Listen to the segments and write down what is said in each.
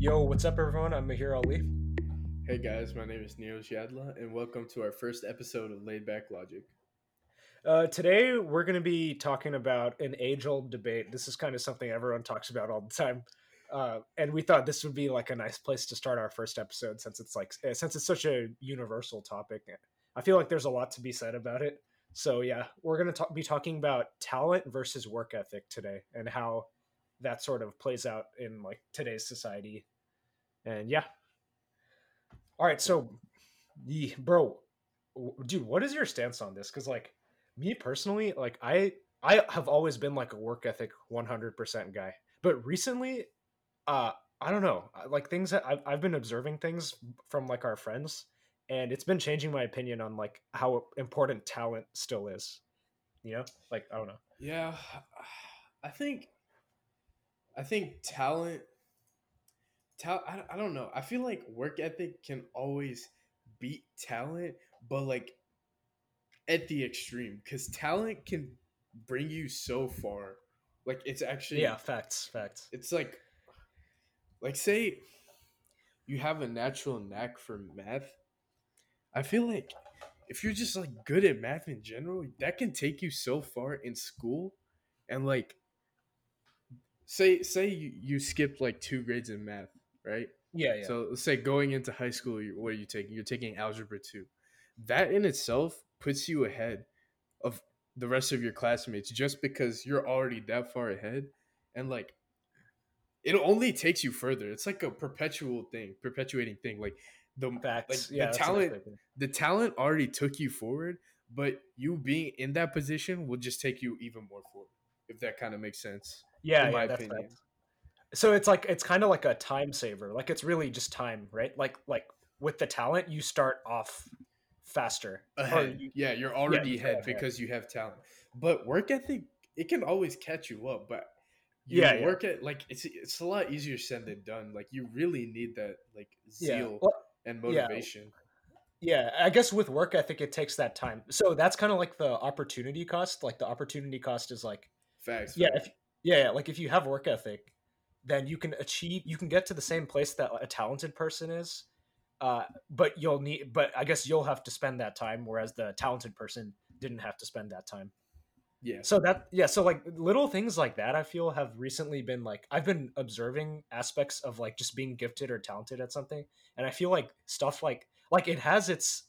Yo, what's up, everyone? I'm Mahir Ali. Hey, guys. My name is Neil Yadla, and welcome to our first episode of Laidback Logic. Today, we're going to be talking about an age-old debate. This is kind of something everyone talks about all the time. And we thought this would be like a nice place to start our first episode since it's such a universal topic. I feel like there's a lot to be said about it. So yeah, we're going to be talking about talent versus work ethic today and how that sort of plays out in like today's society. And yeah. All right. So dude, what is your stance on this? 'Cause like me personally, like I have always been like a work ethic 100% guy, but recently, I don't know, like things that I've been observing things from like our friends, and it's been changing my opinion on like how important talent still is, you know, like, I don't know. Yeah. I think talent, I don't know. I feel like work ethic can always beat talent, but like at the extreme, because talent can bring you so far. Like it's actually, yeah, facts. It's like say you have a natural knack for math. I feel like if you're just like good at math in general, that can take you so far in school. And like, Say you skipped like 2 grades in math, right? Yeah. So let's say going into high school, what are you taking? You're taking Algebra 2. That in itself puts you ahead of the rest of your classmates just because you're already that far ahead. And like, it only takes you further. It's like a perpetuating thing. Like the talent already took you forward, but you being in that position will just take you even more forward, if that kind of makes sense. Yeah, that's right. So it's like, it's kind of like a time saver. Like it's really just time, right? Like with the talent, you start off faster. You're already ahead because you have talent. But work ethic, it can always catch you up. But it's a lot easier said than done. Like you really need that like zeal and motivation. Yeah, I guess with work ethic, it takes that time. So that's kind of like the opportunity cost. Like the opportunity cost is like facts. Yeah. Like if you have work ethic, then you can get to the same place that a talented person is, but I guess you'll have to spend that time, whereas the talented person didn't have to spend that time. Yeah. So like little things like that, I feel have recently been like, I've been observing aspects of like just being gifted or talented at something. And I feel like stuff like it has its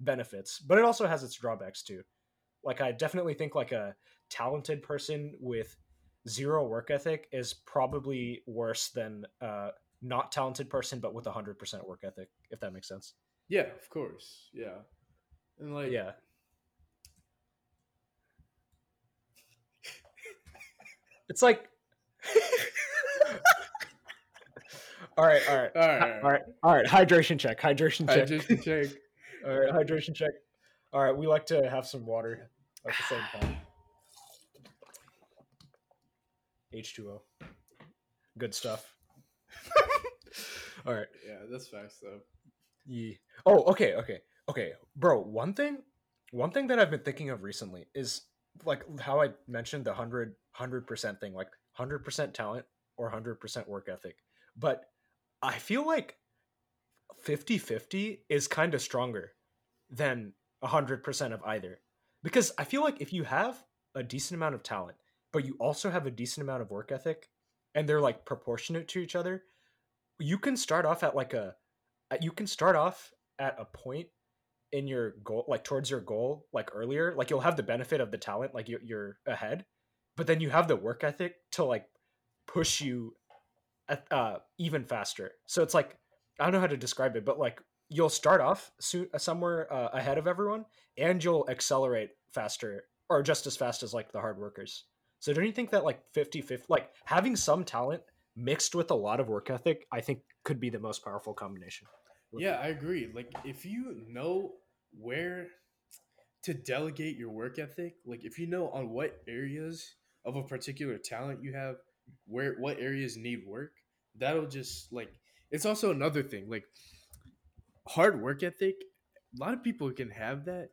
benefits, but it also has its drawbacks too. Like I definitely think like a talented person with zero work ethic is probably worse than not talented person, but with 100% work ethic, if that makes sense. Yeah, of course. Yeah. And like, yeah. It's like, all right. Hydration check. All right. Hydration check. All right. We like to have some water at the same time. H2O. Good stuff. All right. Yeah, that's facts though. Yeah. Oh, okay. Bro, one thing that I've been thinking of recently is like how I mentioned the 100% thing, like 100% talent or 100% work ethic. But I feel like 50-50 is kind of stronger than 100% of either. Because I feel like if you have a decent amount of talent, but you also have a decent amount of work ethic and they're like proportionate to each other, you can start off at a point in your goal, like towards your goal, like earlier, like you'll have the benefit of the talent, like you're ahead, but then you have the work ethic to like push you even faster. So it's like, I don't know how to describe it, but like you'll start off somewhere ahead of everyone and you'll accelerate faster or just as fast as like the hard workers. So don't you think that like 50-50, like having some talent mixed with a lot of work ethic, I think could be the most powerful combination? Yeah, I agree. Like if you know where to delegate your work ethic, like if you know on what areas of a particular talent you have, what areas need work, that'll just like, it's also another thing, like hard work ethic, a lot of people can have that,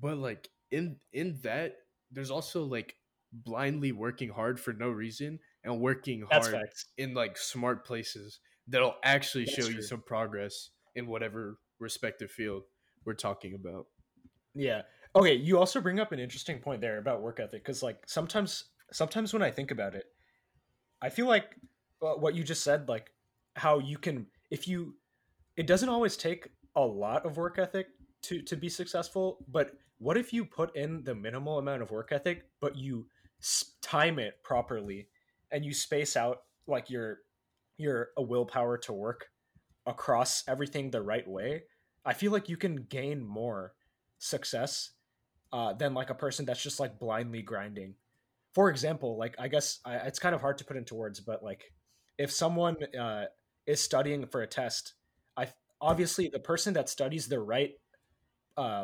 but like in that, there's also like blindly working hard for no reason and working hard in like smart places that'll actually That's show true. You some progress in whatever respective field we're talking about. Yeah. Okay. You also bring up an interesting point there about work ethic. Cause like sometimes when I think about it, I feel like what you just said, like how you can, it doesn't always take a lot of work ethic to be successful, but what if you put in the minimal amount of work ethic, but you time it properly and you space out like your willpower to work across everything the right way? I feel like you can gain more success than like a person that's just like blindly grinding. For example, like I guess it's kind of hard to put into words, but like if someone is studying for a test, obviously the person that studies the right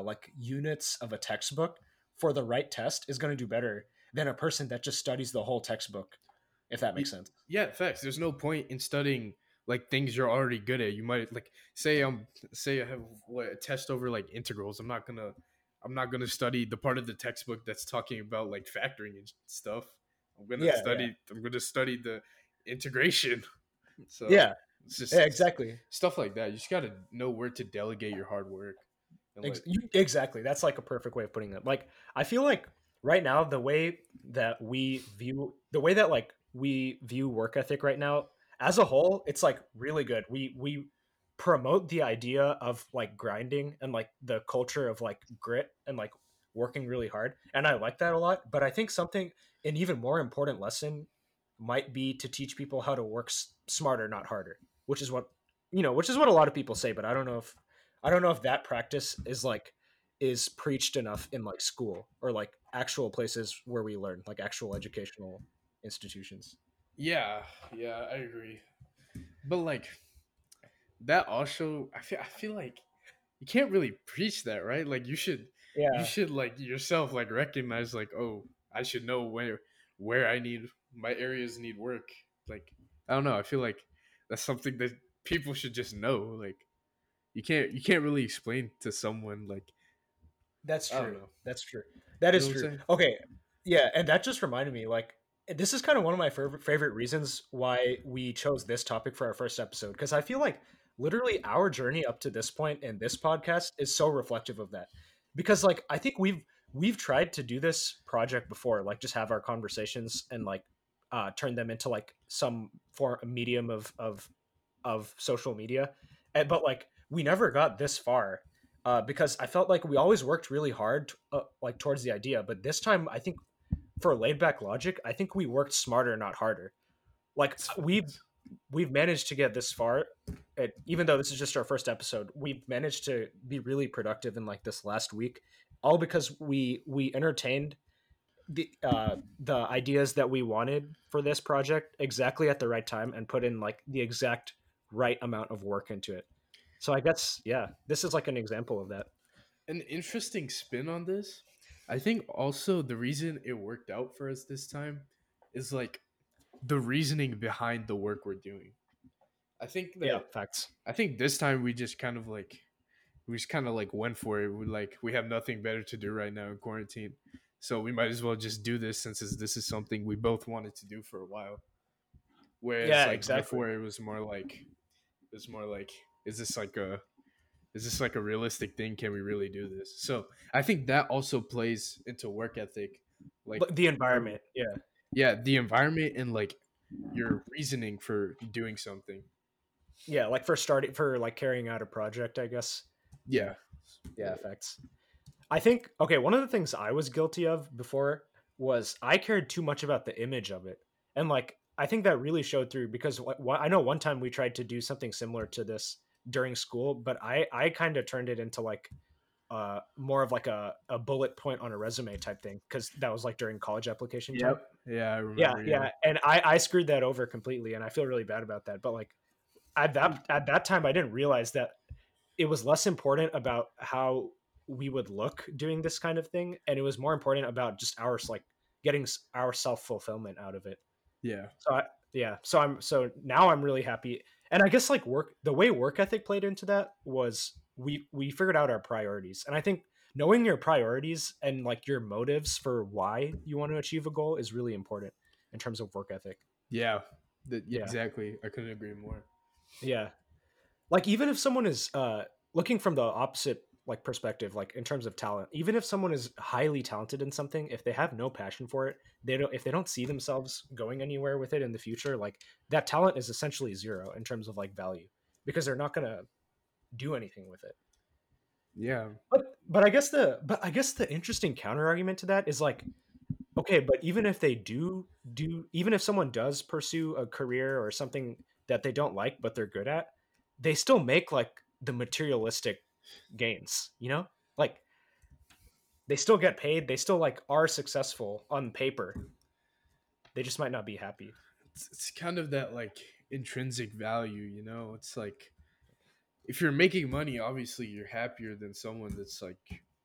like units of a textbook for the right test is going to do better than a person that just studies the whole textbook, if that makes sense. Yeah, facts. There's no point in studying like things you're already good at. You might like say I have a test over like integrals. I'm not gonna study the part of the textbook that's talking about like factoring and stuff. I'm gonna study the integration. So yeah, it's just, exactly. Stuff like that. You just gotta know where to delegate your hard work. And, like, exactly. That's like a perfect way of putting it. Like I feel like right now the way that we view work ethic right now as a whole, it's like really good. We promote the idea of like grinding and like the culture of like grit and like working really hard, and I like that a lot. But I think an even more important lesson might be to teach people how to work smarter, not harder, which is what a lot of people say, but I don't know if that practice is preached enough in like school or like actual places where we learn, like actual educational institutions. Yeah, I agree. But like that also, I feel like you can't really preach that, right? Like you should like yourself like recognize like, oh, I should know where I need my areas need work. Like I don't know. I feel like that's something that people should just know. Like you can't really explain to someone like. That's true. That's true. That is true. Okay. Yeah. And that just reminded me, like, this is kind of one of my favorite reasons why we chose this topic for our first episode, because I feel like literally our journey up to this point in this podcast is so reflective of that. Because like I think we've tried to do this project before, like just have our conversations and like turn them into like some form medium of social media, but like we never got this far. Because I felt like we always worked really hard like towards the idea. But this time, I think for Laidback Logic, I think we worked smarter, not harder. Like we've managed to get this far. Even though this is just our first episode, we've managed to be really productive in like this last week, all because we entertained the ideas that we wanted for this project exactly at the right time and put in like the exact right amount of work into it. So I guess, yeah, this is like an example of that. An interesting spin on this. I think also the reason it worked out for us this time is like the reasoning behind the work we're doing. I think that, yeah, facts. I think this time we just kind of like went for it. We have nothing better to do right now in quarantine. So we might as well just do this since this is something we both wanted to do for a while. Whereas before it was more like, is this like a realistic thing? Can we really do this? So I think that also plays into work ethic, like the environment. Yeah, the environment and like your reasoning for doing something. Yeah, like for carrying out a project, I guess. Yeah, facts. I think one of the things I was guilty of before was I cared too much about the image of it, and like I think that really showed through because I know one time we tried to do something similar to this during school, but I kind of turned it into like more of like a bullet point on a resume type thing, because that was like during college application time. Yeah, I remember. Yeah. And I screwed that over completely, and I feel really bad about that. But like at that time, I didn't realize that it was less important about how we would look doing this kind of thing, and it was more important about just getting our self-fulfillment out of it. Yeah. So now I'm really happy. And I guess like the way work ethic played into that was we figured out our priorities. And I think knowing your priorities and like your motives for why you want to achieve a goal is really important in terms of work ethic. Yeah, exactly. I couldn't agree more. Yeah. Like, even if someone is looking from the opposite like perspective, like in terms of talent, even if someone is highly talented in something, if they have no passion for it, if they don't see themselves going anywhere with it in the future, like that talent is essentially zero in terms of like value, because they're not going to do anything with it. Yeah. But I guess the interesting counter argument to that is like, okay, but even if they do, even if someone does pursue a career or something that they don't like, but they're good at, they still make like the materialistic gains, you know, like they still get paid. They still like are successful on paper. They just might not be happy. It's kind of that like intrinsic value, you know, it's like, if you're making money, obviously you're happier than someone that's like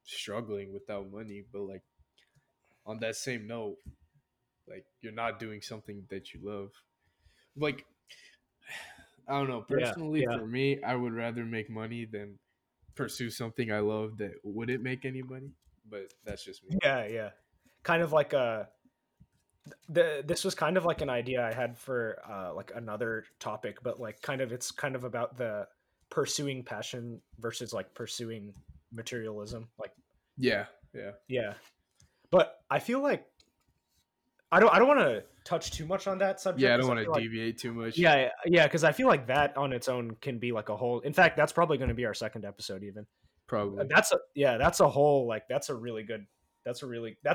struggling without money. But like on that same note, like you're not doing something that you love. Like, I don't know. Personally, for me, I would rather make money than pursue something I love that wouldn't make any money. But that's just me. Yeah, yeah. Kind of like this was kind of like an idea I had for like another topic, but like it's kind of about the pursuing passion versus like pursuing materialism. Like, yeah. But I feel like I don't want to touch too much on that subject. Yeah, I don't want to deviate too much. Yeah, because I feel like that on its own can be like a whole. In fact, that's probably going to be our second episode, even. Probably. That's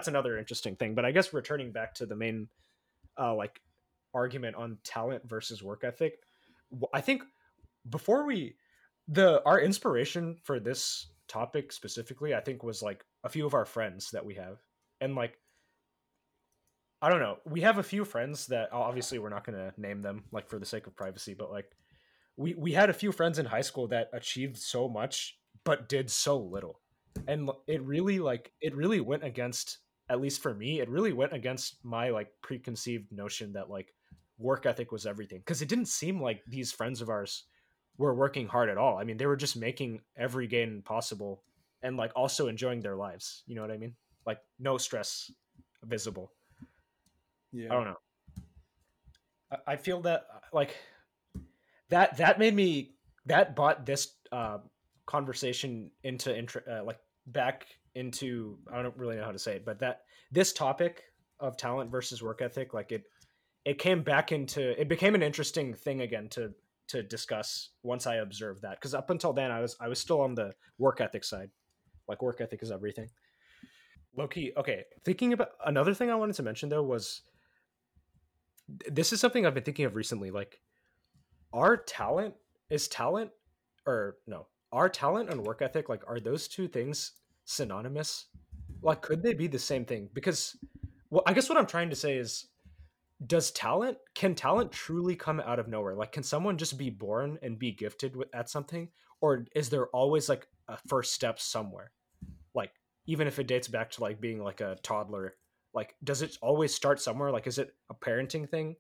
another interesting thing. But I guess returning back to the main like argument on talent versus work ethic, I think before our inspiration for this topic specifically, I think was like a few of our friends that we have. And like, I don't know, we have a few friends that obviously we're not going to name them like for the sake of privacy, but like we had a few friends in high school that achieved so much, but did so little. And it really went against, at least for me, it really went against my like preconceived notion that like work ethic was everything. 'Cause it didn't seem like these friends of ours were working hard at all. I mean, they were just making every gain possible and like also enjoying their lives. You know what I mean? Like no stress visible. Yeah. I don't know. I feel that like that made me, that brought this conversation back into, I don't really know how to say it, but that this topic of talent versus work ethic, like it came back into, it became an interesting thing again to discuss once I observed that. 'Cause up until then I was still on the work ethic side. Like work ethic is everything. Low key. Okay. Thinking about another thing I wanted to mention though was this is something I've been thinking of recently. Like our talent and work ethic, like are those two things synonymous? Like could they be the same thing? Because I guess what I'm trying to say is, can talent truly come out of nowhere? Like, can someone just be born and be gifted at something? Or is there always like a first step somewhere? Like, even if it dates back to like being like a toddler, like, does it always start somewhere? Like, is it a parenting thing?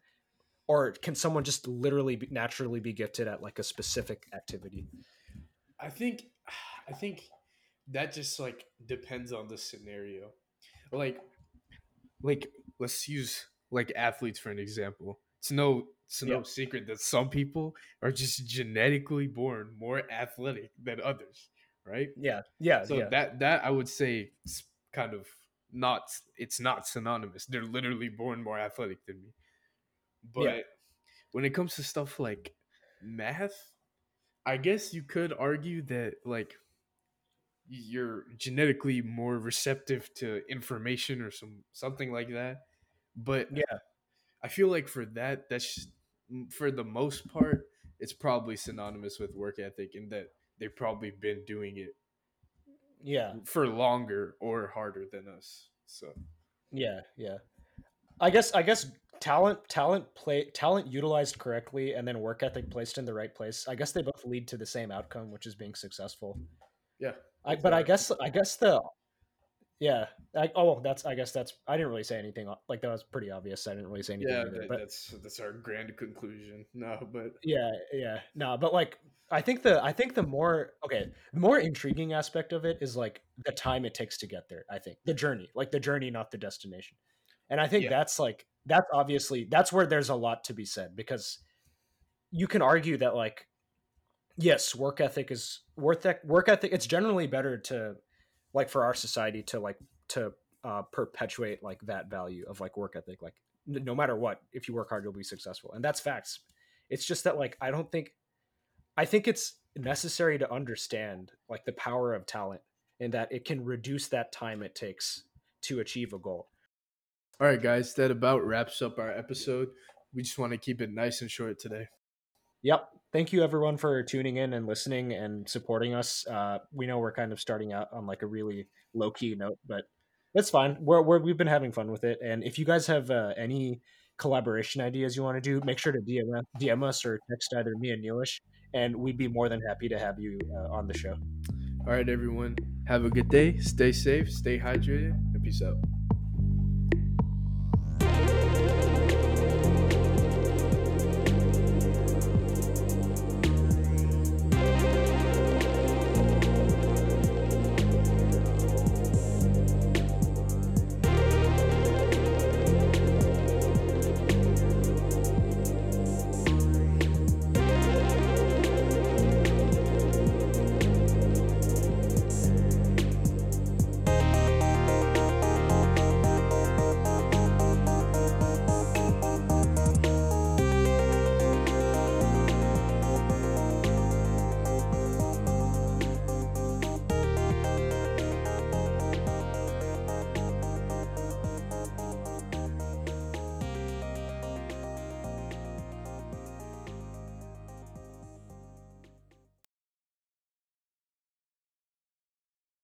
Or can someone just literally naturally be gifted at like a specific activity? I think that just like depends on the scenario. Like let's use like athletes for an example. It's no secret that some people are just genetically born more athletic than others, right? Yeah. So that I would say is kind of not, it's not synonymous. They're literally born more athletic than me. But when it comes to stuff like math, I guess you could argue that like you're genetically more receptive to information or something like that. But yeah, I feel like for that, that's for the most part, it's probably synonymous with work ethic in that they've probably been doing it for longer or harder than us. So yeah. I guess talent utilized correctly and then work ethic placed in the right place, I guess they both lead to the same outcome, which is being successful. Yeah. I didn't really say anything. Like that was pretty obvious. I didn't really say anything. Yeah, either, but that's our grand conclusion. No, but yeah, no, but like I think the more intriguing aspect of it is like the time it takes to get there. I think the journey, not the destination. And I think that's obviously where there's a lot to be said because you can argue that, like, yes, work ethic. It's generally better to, like, for our society to, like, to perpetuate, like, that value of, like, work ethic. Like, no matter what, if you work hard, you'll be successful. And that's facts. It's just that, like, I think it's necessary to understand, like, the power of talent and that it can reduce that time it takes to achieve a goal. All right, guys, that about wraps up our episode. We just want to keep it nice and short today. Yep. Thank you, everyone, for tuning in and listening and supporting us. We know we're kind of starting out on, like, a really low key note, but that's fine. We've been having fun with it. And if you guys have any collaboration ideas you want to do, make sure to DM us or text either me and Neilish, and we'd be more than happy to have you on the show. All right, everyone. Have a good day. Stay safe, stay hydrated, and peace out.